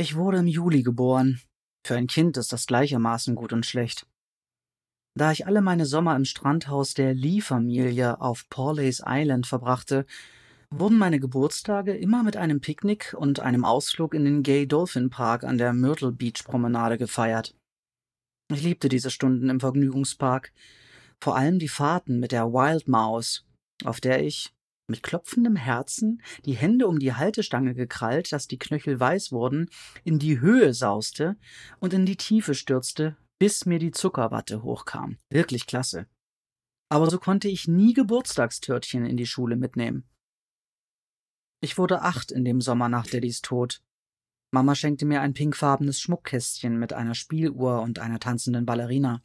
Ich wurde im Juli geboren. Für ein Kind ist das gleichermaßen gut und schlecht. Da ich alle meine Sommer im Strandhaus der Lee-Familie auf Pawleys Island verbrachte, wurden meine Geburtstage immer mit einem Picknick und einem Ausflug in den Gay Dolphin Park an der Myrtle Beach Promenade gefeiert. Ich liebte diese Stunden im Vergnügungspark, vor allem die Fahrten mit der Wild Mouse, auf der ich mit klopfendem Herzen, die Hände um die Haltestange gekrallt, dass die Knöchel weiß wurden, in die Höhe sauste und in die Tiefe stürzte, bis mir die Zuckerwatte hochkam. Wirklich klasse. Aber so konnte ich nie Geburtstagstörtchen in die Schule mitnehmen. Ich wurde 8 in dem Sommer nach Daddys Tod. Mama schenkte mir ein pinkfarbenes Schmuckkästchen mit einer Spieluhr und einer tanzenden Ballerina.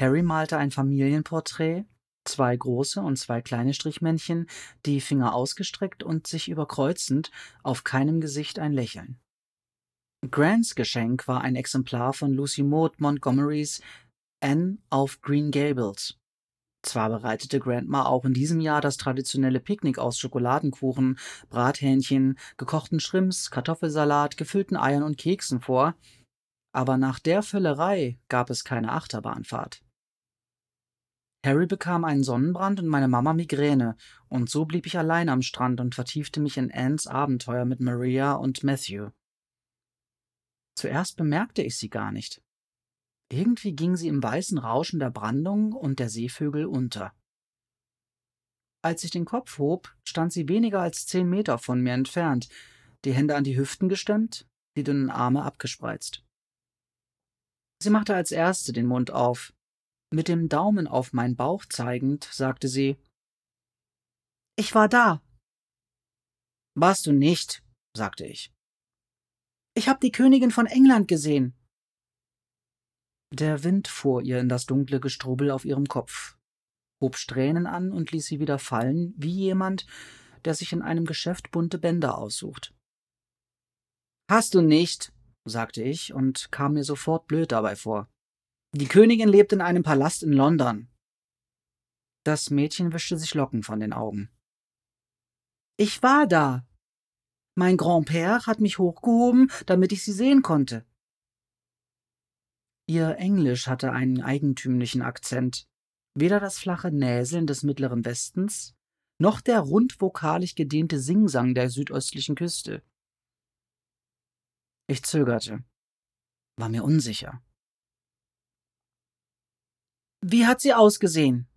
Harry malte ein Familienporträt, 2 große und 2 kleine Strichmännchen, die Finger ausgestreckt und sich überkreuzend, auf keinem Gesicht ein Lächeln. Grants Geschenk war ein Exemplar von Lucy Maud Montgomerys Anne auf Green Gables. Zwar bereitete Grandma auch in diesem Jahr das traditionelle Picknick aus Schokoladenkuchen, Brathähnchen, gekochten Shrimps, Kartoffelsalat, gefüllten Eiern und Keksen vor, aber nach der Völlerei gab es keine Achterbahnfahrt. Harry bekam einen Sonnenbrand und meine Mama Migräne, und so blieb ich allein am Strand und vertiefte mich in Annes Abenteuer mit Maria und Matthew. Zuerst bemerkte ich sie gar nicht. Irgendwie ging sie im weißen Rauschen der Brandung und der Seevögel unter. Als ich den Kopf hob, stand sie weniger als 10 Meter von mir entfernt, die Hände an die Hüften gestemmt, die dünnen Arme abgespreizt. Sie machte als Erste den Mund auf. Mit dem Daumen auf meinen Bauch zeigend, sagte sie, »Ich war da.« »Warst du nicht«, sagte ich. »Ich habe die Königin von England gesehen.« Der Wind fuhr ihr in das dunkle Gestrubbel auf ihrem Kopf, hob Strähnen an und ließ sie wieder fallen, wie jemand, der sich in einem Geschäft bunte Bänder aussucht. »Hast du nicht«, sagte ich und kam mir sofort blöd dabei vor. »Die Königin lebt in einem Palast in London.« Das Mädchen wischte sich Locken von den Augen. »Ich war da. Mein Grand-Père hat mich hochgehoben, damit ich sie sehen konnte.« Ihr Englisch hatte einen eigentümlichen Akzent. Weder das flache Näseln des mittleren Westens, noch der rundvokalig gedehnte Singsang der südöstlichen Küste. Ich zögerte, war mir unsicher. »Wie hat sie ausgesehen?«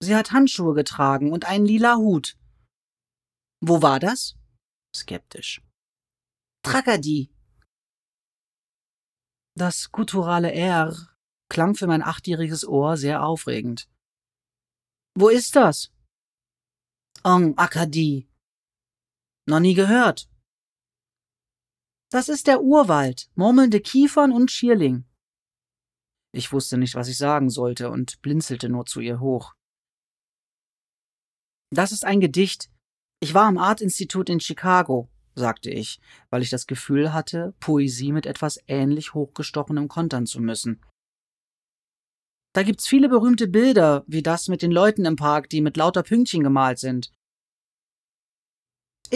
»Sie hat Handschuhe getragen und einen lila Hut.« »Wo war das?« Skeptisch. »Tragödie.« Das gutturale R klang für mein 8-jähriges Ohr sehr aufregend. »Wo ist das?« »En Acadie.« »Noch nie gehört.« »Das ist der Urwald, murmelnde Kiefern und Schierling.« Ich wusste nicht, was ich sagen sollte und blinzelte nur zu ihr hoch. »Das ist ein Gedicht. Ich war am Art Institute in Chicago«, sagte ich, weil ich das Gefühl hatte, Poesie mit etwas ähnlich hochgestochenem kontern zu müssen. »Da gibt's viele berühmte Bilder, wie das mit den Leuten im Park, die mit lauter Pünktchen gemalt sind.«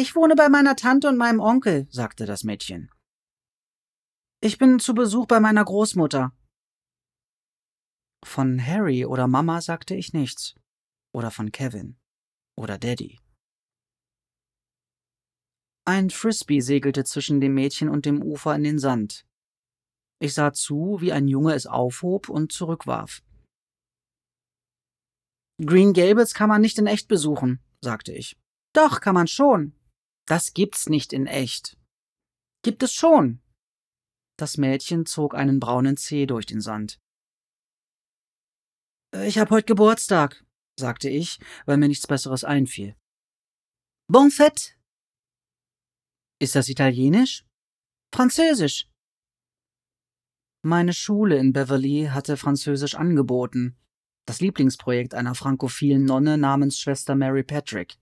»Ich wohne bei meiner Tante und meinem Onkel«, sagte das Mädchen. »Ich bin zu Besuch bei meiner Großmutter.« Von Harry oder Mama sagte ich nichts. Oder von Kevin. Oder Daddy. Ein Frisbee segelte zwischen dem Mädchen und dem Ufer in den Sand. Ich sah zu, wie ein Junge es aufhob und zurückwarf. »Green Gables kann man nicht in echt besuchen«, sagte ich. »Doch, kann man schon.« »Das gibt's nicht in echt.« »Gibt es schon.« Das Mädchen zog einen braunen Zeh durch den Sand. »Ich habe heute Geburtstag«, sagte ich, weil mir nichts Besseres einfiel. »Bon fête!« »Ist das italienisch?« »Französisch!« Meine Schule in Beverly hatte Französisch angeboten, das Lieblingsprojekt einer frankophilen Nonne namens Schwester Mary Patrick.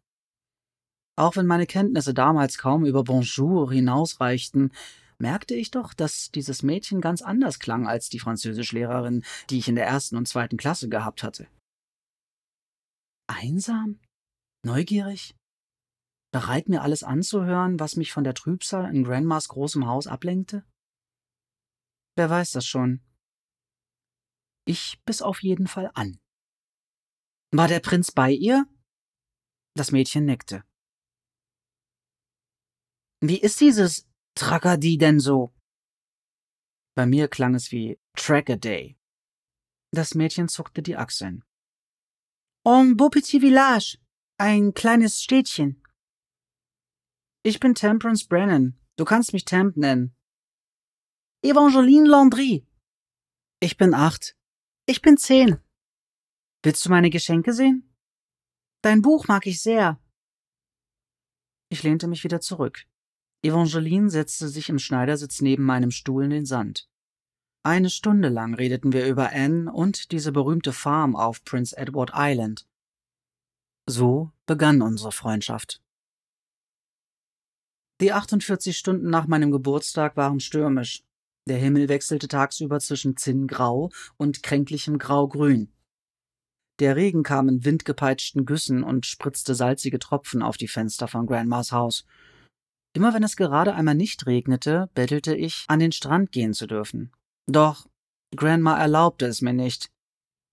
Auch wenn meine Kenntnisse damals kaum über Bonjour hinausreichten, merkte ich doch, dass dieses Mädchen ganz anders klang als die Französischlehrerin, die ich in der 1. und 2. Klasse gehabt hatte. Einsam? Neugierig? bereit, mir alles anzuhören, was mich von der Trübsal in Grandmas großem Haus ablenkte? Wer weiß das schon? Ich biss auf jeden Fall an. War der Prinz bei ihr? Das Mädchen nickte. Wie ist dieses Tragedie denn so? Bei mir klang es wie Tragedy. Das Mädchen zuckte die Achseln. Un beau petit village, ein kleines Städtchen. Ich bin Temperance Brennan, du kannst mich Temp nennen. Evangeline Landry. Ich bin 8. Ich bin 10. Willst du meine Geschenke sehen? Dein Buch mag ich sehr. Ich lehnte mich wieder zurück. Evangeline setzte sich im Schneidersitz neben meinem Stuhl in den Sand. Eine Stunde lang redeten wir über Anne und diese berühmte Farm auf Prince Edward Island. So begann unsere Freundschaft. Die 48 Stunden nach meinem Geburtstag waren stürmisch. Der Himmel wechselte tagsüber zwischen Zinngrau und kränklichem Graugrün. Der Regen kam in windgepeitschten Güssen und spritzte salzige Tropfen auf die Fenster von Grandmas Haus. Immer wenn es gerade einmal nicht regnete, bettelte ich, an den Strand gehen zu dürfen. Doch Grandma erlaubte es mir nicht.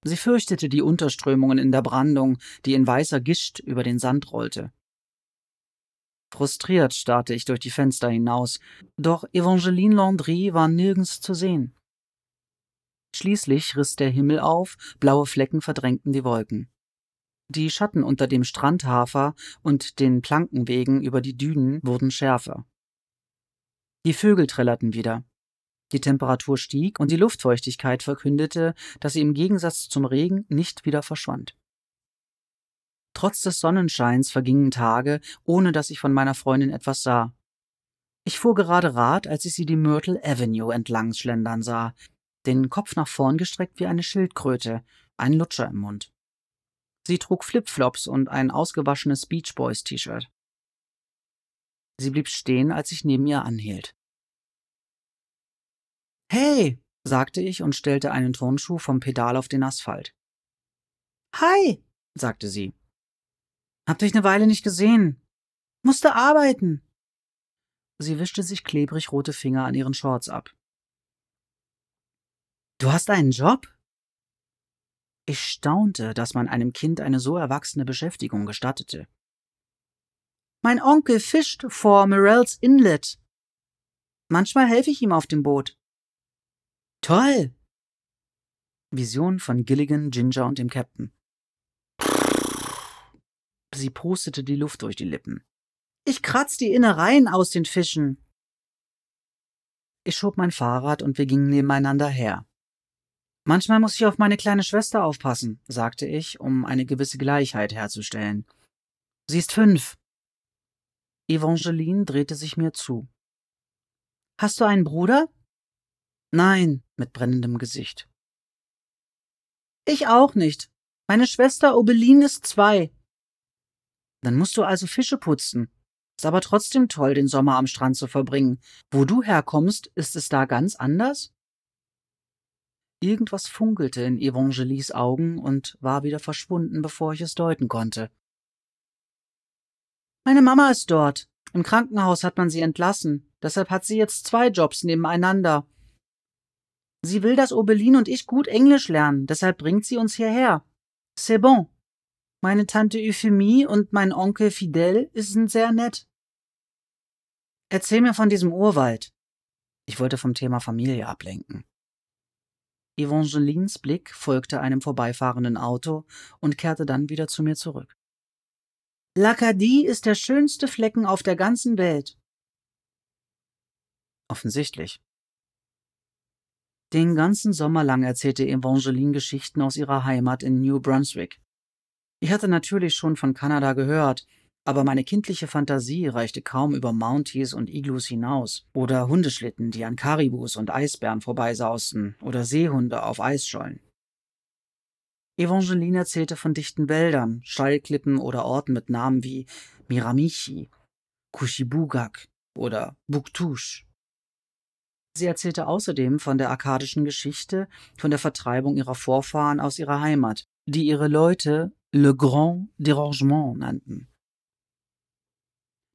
Sie fürchtete die Unterströmungen in der Brandung, die in weißer Gischt über den Sand rollte. Frustriert starrte ich durch die Fenster hinaus, doch Evangeline Landry war nirgends zu sehen. Schließlich riss der Himmel auf, blaue Flecken verdrängten die Wolken. Die Schatten unter dem Strandhafer und den Plankenwegen über die Dünen wurden schärfer. Die Vögel trillerten wieder. Die Temperatur stieg und die Luftfeuchtigkeit verkündete, dass sie im Gegensatz zum Regen nicht wieder verschwand. Trotz des Sonnenscheins vergingen Tage, ohne dass ich von meiner Freundin etwas sah. Ich fuhr gerade Rad, als ich sie die Myrtle Avenue entlang schlendern sah, den Kopf nach vorn gestreckt wie eine Schildkröte, einen Lutscher im Mund. Sie trug Flipflops und ein ausgewaschenes Beach Boys-T-Shirt. Sie blieb stehen, als ich neben ihr anhielt. »Hey«, sagte ich und stellte einen Turnschuh vom Pedal auf den Asphalt. »Hi«, sagte sie. »Hab dich eine Weile nicht gesehen. Musste arbeiten.« Sie wischte sich klebrig rote Finger an ihren Shorts ab. »Du hast einen Job?« Ich staunte, dass man einem Kind eine so erwachsene Beschäftigung gestattete. »Mein Onkel fischt vor Morell's Inlet. Manchmal helfe ich ihm auf dem Boot.« »Toll!« Vision von Gilligan, Ginger und dem Captain. Sie prustete die Luft durch die Lippen. »Ich kratz die Innereien aus den Fischen!« Ich schob mein Fahrrad und wir gingen nebeneinander her. »Manchmal muss ich auf meine kleine Schwester aufpassen«, sagte ich, um eine gewisse Gleichheit herzustellen. »Sie ist 5.« Evangeline drehte sich mir zu. »Hast du einen Bruder?« »Nein«, mit brennendem Gesicht. »Ich auch nicht. Meine Schwester Obéline ist 2.« »Dann musst du also Fische putzen. Ist aber trotzdem toll, den Sommer am Strand zu verbringen. Wo du herkommst, ist es da ganz anders?« Irgendwas funkelte in Evangelies Augen und war wieder verschwunden, bevor ich es deuten konnte. »Meine Mama ist dort. Im Krankenhaus hat man sie entlassen. Deshalb hat sie jetzt 2 Jobs nebeneinander. Sie will, dass Obéline und ich gut Englisch lernen. Deshalb bringt sie uns hierher. C'est bon. Meine Tante Euphémie und mein Onkel Fidel sind sehr nett.« »Erzähl mir von diesem Urwald.« Ich wollte vom Thema Familie ablenken. Evangelines Blick folgte einem vorbeifahrenden Auto und kehrte dann wieder zu mir zurück. »L'Acadie ist der schönste Flecken auf der ganzen Welt.« Offensichtlich. Den ganzen Sommer lang erzählte Evangeline Geschichten aus ihrer Heimat in New Brunswick. Ich hatte natürlich schon von Kanada gehört, aber meine kindliche Fantasie reichte kaum über Mounties und Iglus hinaus oder Hundeschlitten, die an Karibus und Eisbären vorbeisausten oder Seehunde auf Eisschollen. Evangeline erzählte von dichten Wäldern, Schallklippen oder Orten mit Namen wie Miramichi, Kouchibouguac oder Buctouche. Sie erzählte außerdem von der akkadischen Geschichte, von der Vertreibung ihrer Vorfahren aus ihrer Heimat, die ihre Leute Le Grand Dérangement nannten.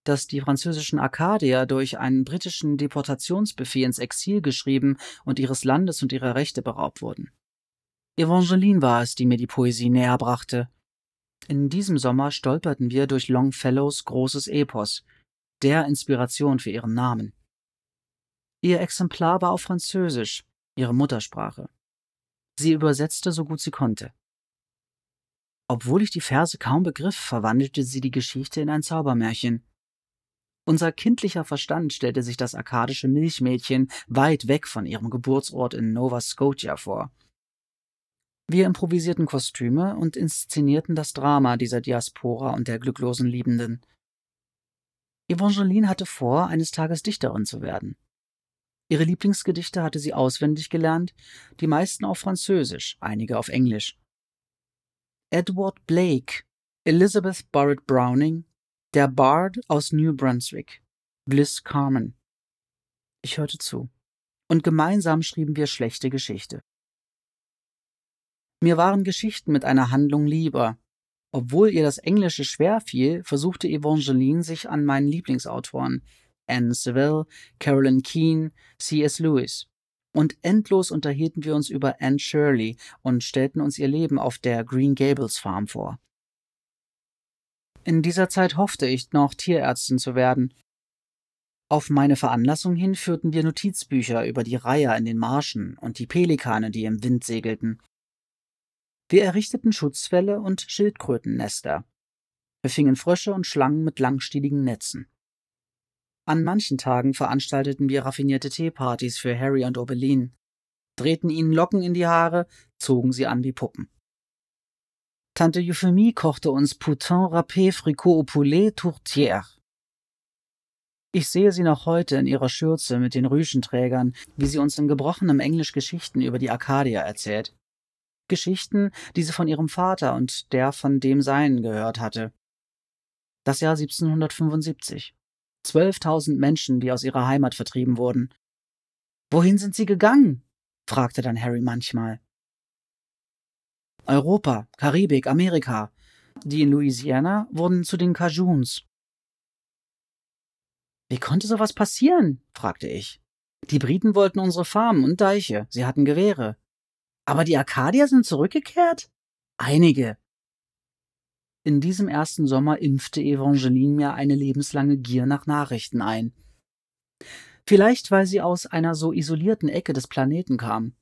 dass die französischen Arkadier durch einen britischen Deportationsbefehl ins Exil geschrieben und ihres Landes und ihrer Rechte beraubt wurden. Evangeline war es, die mir die Poesie näher brachte. In diesem Sommer stolperten wir durch Longfellows großes Epos, der Inspiration für ihren Namen. Ihr Exemplar war auf Französisch, ihre Muttersprache. Sie übersetzte so gut sie konnte. Obwohl ich die Verse kaum begriff, verwandelte sie die Geschichte in ein Zaubermärchen. Unser kindlicher Verstand stellte sich das arkadische Milchmädchen weit weg von ihrem Geburtsort in Nova Scotia vor. Wir improvisierten Kostüme und inszenierten das Drama dieser Diaspora und der glücklosen Liebenden. Evangeline hatte vor, eines Tages Dichterin zu werden. Ihre Lieblingsgedichte hatte sie auswendig gelernt, die meisten auf Französisch, einige auf Englisch. Edward Blake, Elizabeth Barrett Browning, der Bard aus New Brunswick, Bliss Carman. Ich hörte zu. Und gemeinsam schrieben wir schlechte Geschichte. Mir waren Geschichten mit einer Handlung lieber. Obwohl ihr das Englische schwer fiel, versuchte Evangeline sich an meinen Lieblingsautoren, Anne Seville, Carolyn Keene, C.S. Lewis. Und endlos unterhielten wir uns über Anne Shirley und stellten uns ihr Leben auf der Green Gables Farm vor. In dieser Zeit hoffte ich noch, Tierärztin zu werden. Auf meine Veranlassung hin führten wir Notizbücher über die Reiher in den Marschen und die Pelikane, die im Wind segelten. Wir errichteten Schutzwälle und Schildkrötennester. Wir fingen Frösche und Schlangen mit langstieligen Netzen. An manchen Tagen veranstalteten wir raffinierte Teepartys für Harry und Obéline, drehten ihnen Locken in die Haare, zogen sie an wie Puppen. Tante Euphémie kochte uns Poutin râpé fricot au poulet tourtière. Ich sehe sie noch heute in ihrer Schürze mit den Rüschenträgern, wie sie uns in gebrochenem Englisch Geschichten über die Arkadier erzählt. Geschichten, die sie von ihrem Vater und der von dem Seinen gehört hatte. Das Jahr 1775. 12.000 Menschen, die aus ihrer Heimat vertrieben wurden. »Wohin sind sie gegangen?« fragte dann Harry manchmal. Europa, Karibik, Amerika. Die in Louisiana wurden zu den Cajuns. »Wie konnte sowas passieren?« fragte ich. »Die Briten wollten unsere Farmen und Deiche. Sie hatten Gewehre. Aber die Arkadier sind zurückgekehrt?« »Einige.« In diesem ersten Sommer impfte Evangeline mir eine lebenslange Gier nach Nachrichten ein. Vielleicht, weil sie aus einer so isolierten Ecke des Planeten kam.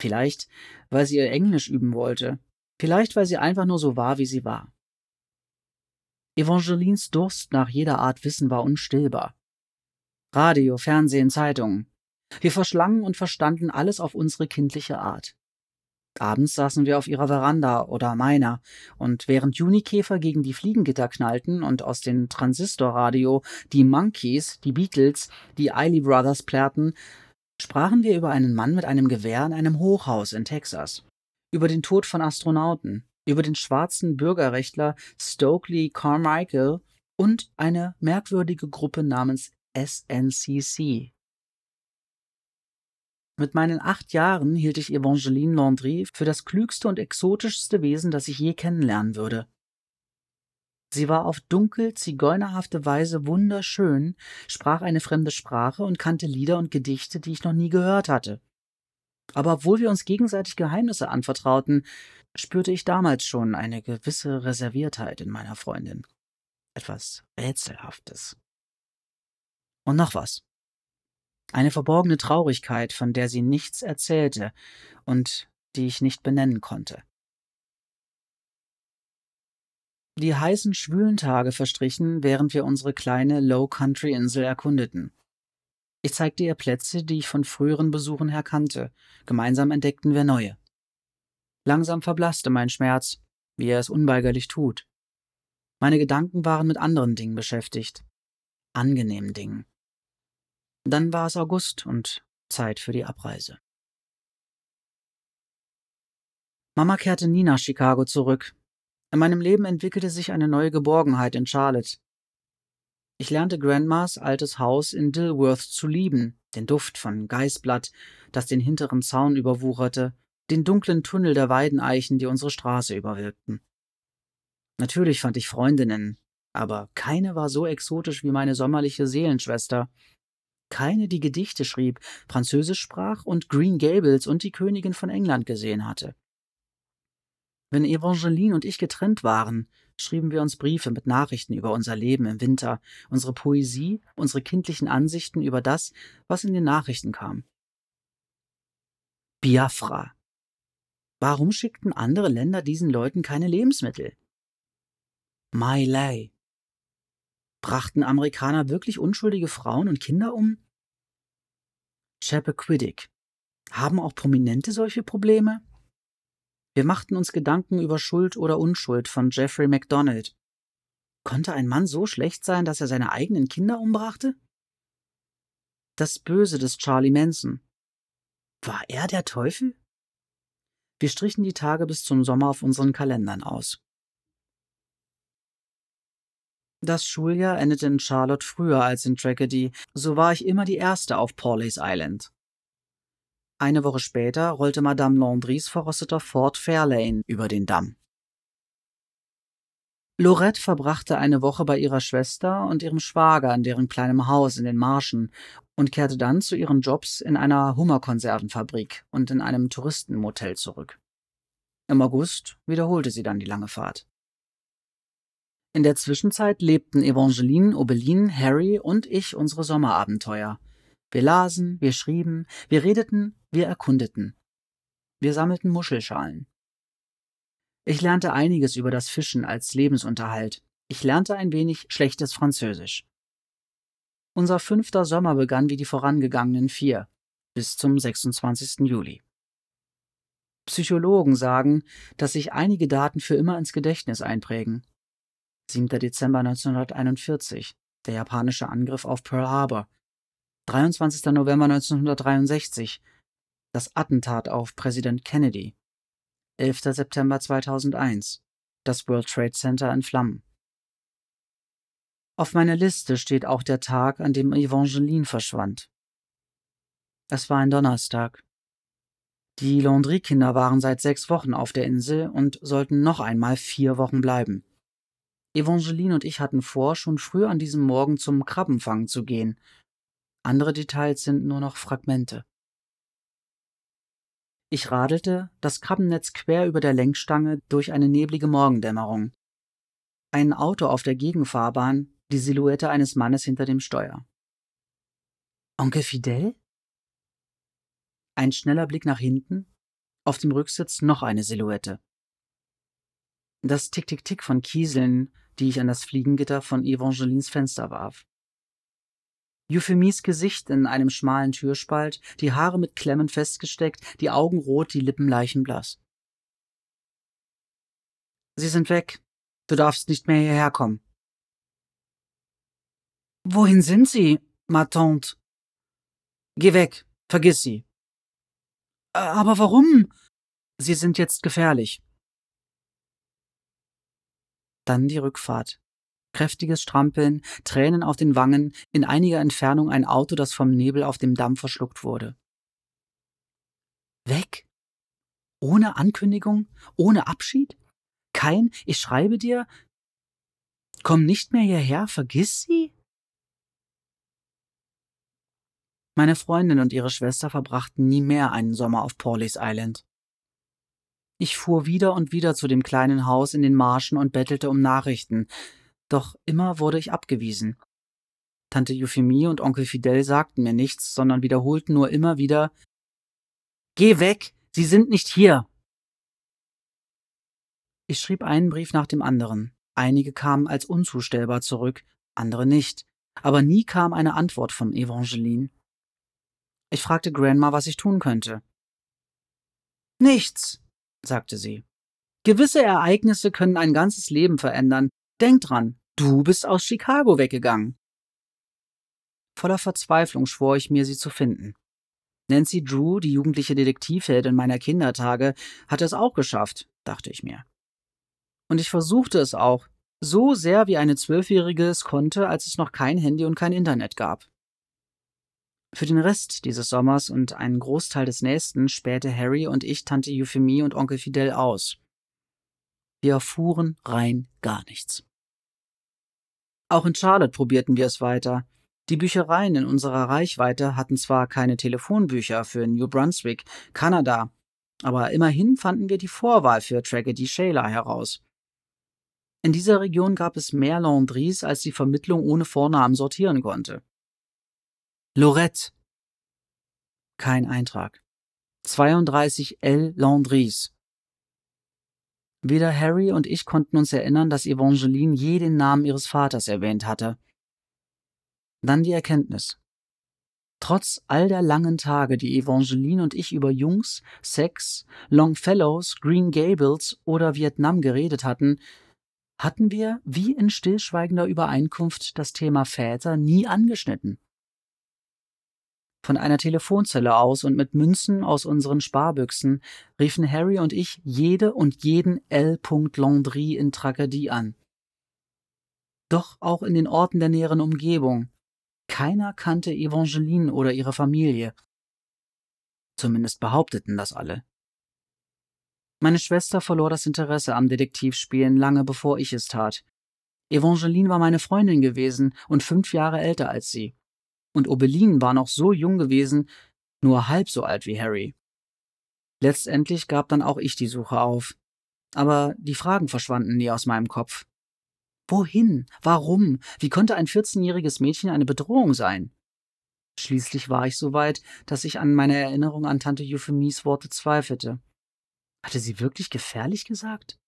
Vielleicht, weil sie ihr Englisch üben wollte. Vielleicht, weil sie einfach nur so war, wie sie war. Evangelines Durst nach jeder Art Wissen war unstillbar. Radio, Fernsehen, Zeitungen. Wir verschlangen und verstanden alles auf unsere kindliche Art. Abends saßen wir auf ihrer Veranda oder meiner, und während Junikäfer gegen die Fliegengitter knallten und aus dem Transistorradio die Monkeys, die Beatles, die Eiley Brothers plärrten, sprachen wir über einen Mann mit einem Gewehr in einem Hochhaus in Texas, über den Tod von Astronauten, über den schwarzen Bürgerrechtler Stokely Carmichael und eine merkwürdige Gruppe namens SNCC. Mit meinen 8 Jahren hielt ich Evangeline Landry für das klügste und exotischste Wesen, das ich je kennenlernen würde. Sie war auf dunkel, zigeunerhafte Weise wunderschön, sprach eine fremde Sprache und kannte Lieder und Gedichte, die ich noch nie gehört hatte. Aber obwohl wir uns gegenseitig Geheimnisse anvertrauten, spürte ich damals schon eine gewisse Reserviertheit in meiner Freundin. Etwas Rätselhaftes. Und noch was. Eine verborgene Traurigkeit, von der sie nichts erzählte und die ich nicht benennen konnte. Die heißen, schwülen Tage verstrichen, während wir unsere kleine Low-Country-Insel erkundeten. Ich zeigte ihr Plätze, die ich von früheren Besuchen her kannte. Gemeinsam entdeckten wir neue. Langsam verblasste mein Schmerz, wie er es unweigerlich tut. Meine Gedanken waren mit anderen Dingen beschäftigt. Angenehmen Dingen. Dann war es August und Zeit für die Abreise. Mama kehrte nie nach Chicago zurück. In meinem Leben entwickelte sich eine neue Geborgenheit in Charlotte. Ich lernte Grandmas altes Haus in Dilworth zu lieben, den Duft von Geißblatt, das den hinteren Zaun überwucherte, den dunklen Tunnel der Weideneichen, die unsere Straße überwölbten. Natürlich fand ich Freundinnen, aber keine war so exotisch wie meine sommerliche Seelenschwester. Keine, die Gedichte schrieb, Französisch sprach und Green Gables und die Königin von England gesehen hatte. Wenn Evangeline und ich getrennt waren, schrieben wir uns Briefe mit Nachrichten über unser Leben im Winter, unsere Poesie, unsere kindlichen Ansichten über das, was in den Nachrichten kam. Biafra. Warum schickten andere Länder diesen Leuten keine Lebensmittel? Mailei. Brachten Amerikaner wirklich unschuldige Frauen und Kinder um? Chappaquiddick. Haben auch Prominente solche Probleme? Wir machten uns Gedanken über Schuld oder Unschuld von Jeffrey MacDonald. Konnte ein Mann so schlecht sein, dass er seine eigenen Kinder umbrachte? Das Böse des Charlie Manson. War er der Teufel? Wir strichen die Tage bis zum Sommer auf unseren Kalendern aus. Das Schuljahr endete in Charlotte früher als in Tracadie, so war ich immer die Erste auf Pawleys Island. Eine Woche später rollte Madame Landrys verrosteter Ford Fairlane über den Damm. Lorette verbrachte eine Woche bei ihrer Schwester und ihrem Schwager in deren kleinem Haus in den Marschen und kehrte dann zu ihren Jobs in einer Hummerkonservenfabrik und in einem Touristenmotel zurück. Im August wiederholte sie dann die lange Fahrt. In der Zwischenzeit lebten Evangeline, Obéline, Harry und ich unsere Sommerabenteuer. Wir lasen, wir schrieben, wir redeten, wir erkundeten. Wir sammelten Muschelschalen. Ich lernte einiges über das Fischen als Lebensunterhalt. Ich lernte ein wenig schlechtes Französisch. Unser 5. Sommer begann wie die vorangegangenen 4, bis zum 26. Juli. Psychologen sagen, dass sich einige Daten für immer ins Gedächtnis einprägen. 7. Dezember 1941, der japanische Angriff auf Pearl Harbor. 23. November 1963, das Attentat auf Präsident Kennedy. 11. September 2001, das World Trade Center in Flammen. Auf meiner Liste steht auch der Tag, an dem Evangeline verschwand. Es war ein Donnerstag. Die Landry-Kinder waren seit 6 Wochen auf der Insel und sollten noch einmal 4 Wochen bleiben. Evangeline und ich hatten vor, schon früh an diesem Morgen zum Krabbenfang zu gehen. Andere Details sind nur noch Fragmente. Ich radelte das Krabbennetz quer über der Lenkstange durch eine neblige Morgendämmerung. Ein Auto auf der Gegenfahrbahn, die Silhouette eines Mannes hinter dem Steuer. Onkel Fidel? Ein schneller Blick nach hinten, auf dem Rücksitz noch eine Silhouette. Das Tick-Tick-Tick von Kieseln, die ich an das Fliegengitter von Evangelines Fenster warf. Euphémies Gesicht in einem schmalen Türspalt, die Haare mit Klemmen festgesteckt, die Augen rot, die Lippen leichenblass. »Sie sind weg. Du darfst nicht mehr hierher kommen.« »Wohin sind Sie, ma Tante?« »Geh weg. Vergiss sie.« »Aber warum?« »Sie sind jetzt gefährlich.« Dann die Rückfahrt. Kräftiges Strampeln, Tränen auf den Wangen, in einiger Entfernung ein Auto, das vom Nebel auf dem Damm verschluckt wurde. Weg? Ohne Ankündigung? Ohne Abschied? Kein »Ich schreibe dir«? Komm nicht mehr hierher, vergiss sie? Meine Freundin und ihre Schwester verbrachten nie mehr einen Sommer auf Pawleys Island. Ich fuhr wieder und wieder zu dem kleinen Haus in den Marschen und bettelte um Nachrichten. Doch immer wurde ich abgewiesen. Tante Euphémie und Onkel Fidel sagten mir nichts, sondern wiederholten nur immer wieder, »Geh weg, Sie sind nicht hier!« Ich schrieb einen Brief nach dem anderen. Einige kamen als unzustellbar zurück, andere nicht. Aber nie kam eine Antwort von Evangeline. Ich fragte Grandma, was ich tun könnte. »Nichts«, sagte sie. »Gewisse Ereignisse können ein ganzes Leben verändern. Denk dran, du bist aus Chicago weggegangen.« Voller Verzweiflung schwor ich mir, sie zu finden. Nancy Drew, die jugendliche Detektivheldin meiner Kindertage, hatte es auch geschafft, dachte ich mir. Und ich versuchte es auch, so sehr wie eine 12-Jährige es konnte, als es noch kein Handy und kein Internet gab. Für den Rest dieses Sommers und einen Großteil des nächsten spähte Harry und ich Tante Euphémie und Onkel Fidel aus. Wir erfuhren rein gar nichts. Auch in Charlotte probierten wir es weiter. Die Büchereien in unserer Reichweite hatten zwar keine Telefonbücher für New Brunswick, Kanada, aber immerhin fanden wir die Vorwahl für Tragedy Shaler heraus. In dieser Region gab es mehr Landries, als die Vermittlung ohne Vornamen sortieren konnte. Lorette. Kein Eintrag. 32 L. Landries. Weder Harry und ich konnten uns erinnern, dass Evangeline je den Namen ihres Vaters erwähnt hatte. Dann die Erkenntnis. Trotz all der langen Tage, die Evangeline und ich über Jungs, Sex, Longfellows, Green Gables oder Vietnam geredet hatten, hatten wir, wie in stillschweigender Übereinkunft, das Thema Väter nie angeschnitten. Von einer Telefonzelle aus und mit Münzen aus unseren Sparbüchsen riefen Harry und ich jede und jeden L. Landry in Tragedie an. Doch auch in den Orten der näheren Umgebung. Keiner kannte Evangeline oder ihre Familie. Zumindest behaupteten das alle. Meine Schwester verlor das Interesse am Detektivspielen lange bevor ich es tat. Evangeline war meine Freundin gewesen und 5 Jahre älter als sie. Und Obéline war noch so jung gewesen, nur halb so alt wie Harry. Letztendlich gab dann auch ich die Suche auf. Aber die Fragen verschwanden nie aus meinem Kopf. Wohin? Warum? Wie konnte ein 14-jähriges Mädchen eine Bedrohung sein? Schließlich war ich so weit, dass ich an meiner Erinnerung an Tante Euphémies Worte zweifelte. Hatte sie wirklich gefährlich gesagt?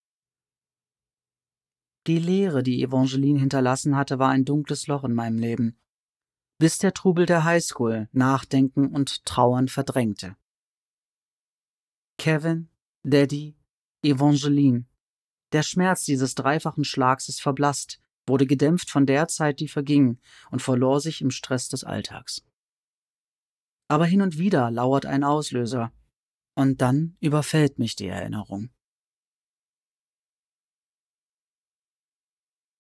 Die Leere, die Evangeline hinterlassen hatte, war ein dunkles Loch in meinem Leben. Bis der Trubel der Highschool Nachdenken und Trauern verdrängte. Kevin, Daddy, Evangeline. Der Schmerz dieses dreifachen Schlags ist verblasst, wurde gedämpft von der Zeit, die verging, und verlor sich im Stress des Alltags. Aber hin und wieder lauert ein Auslöser, und dann überfällt mich die Erinnerung.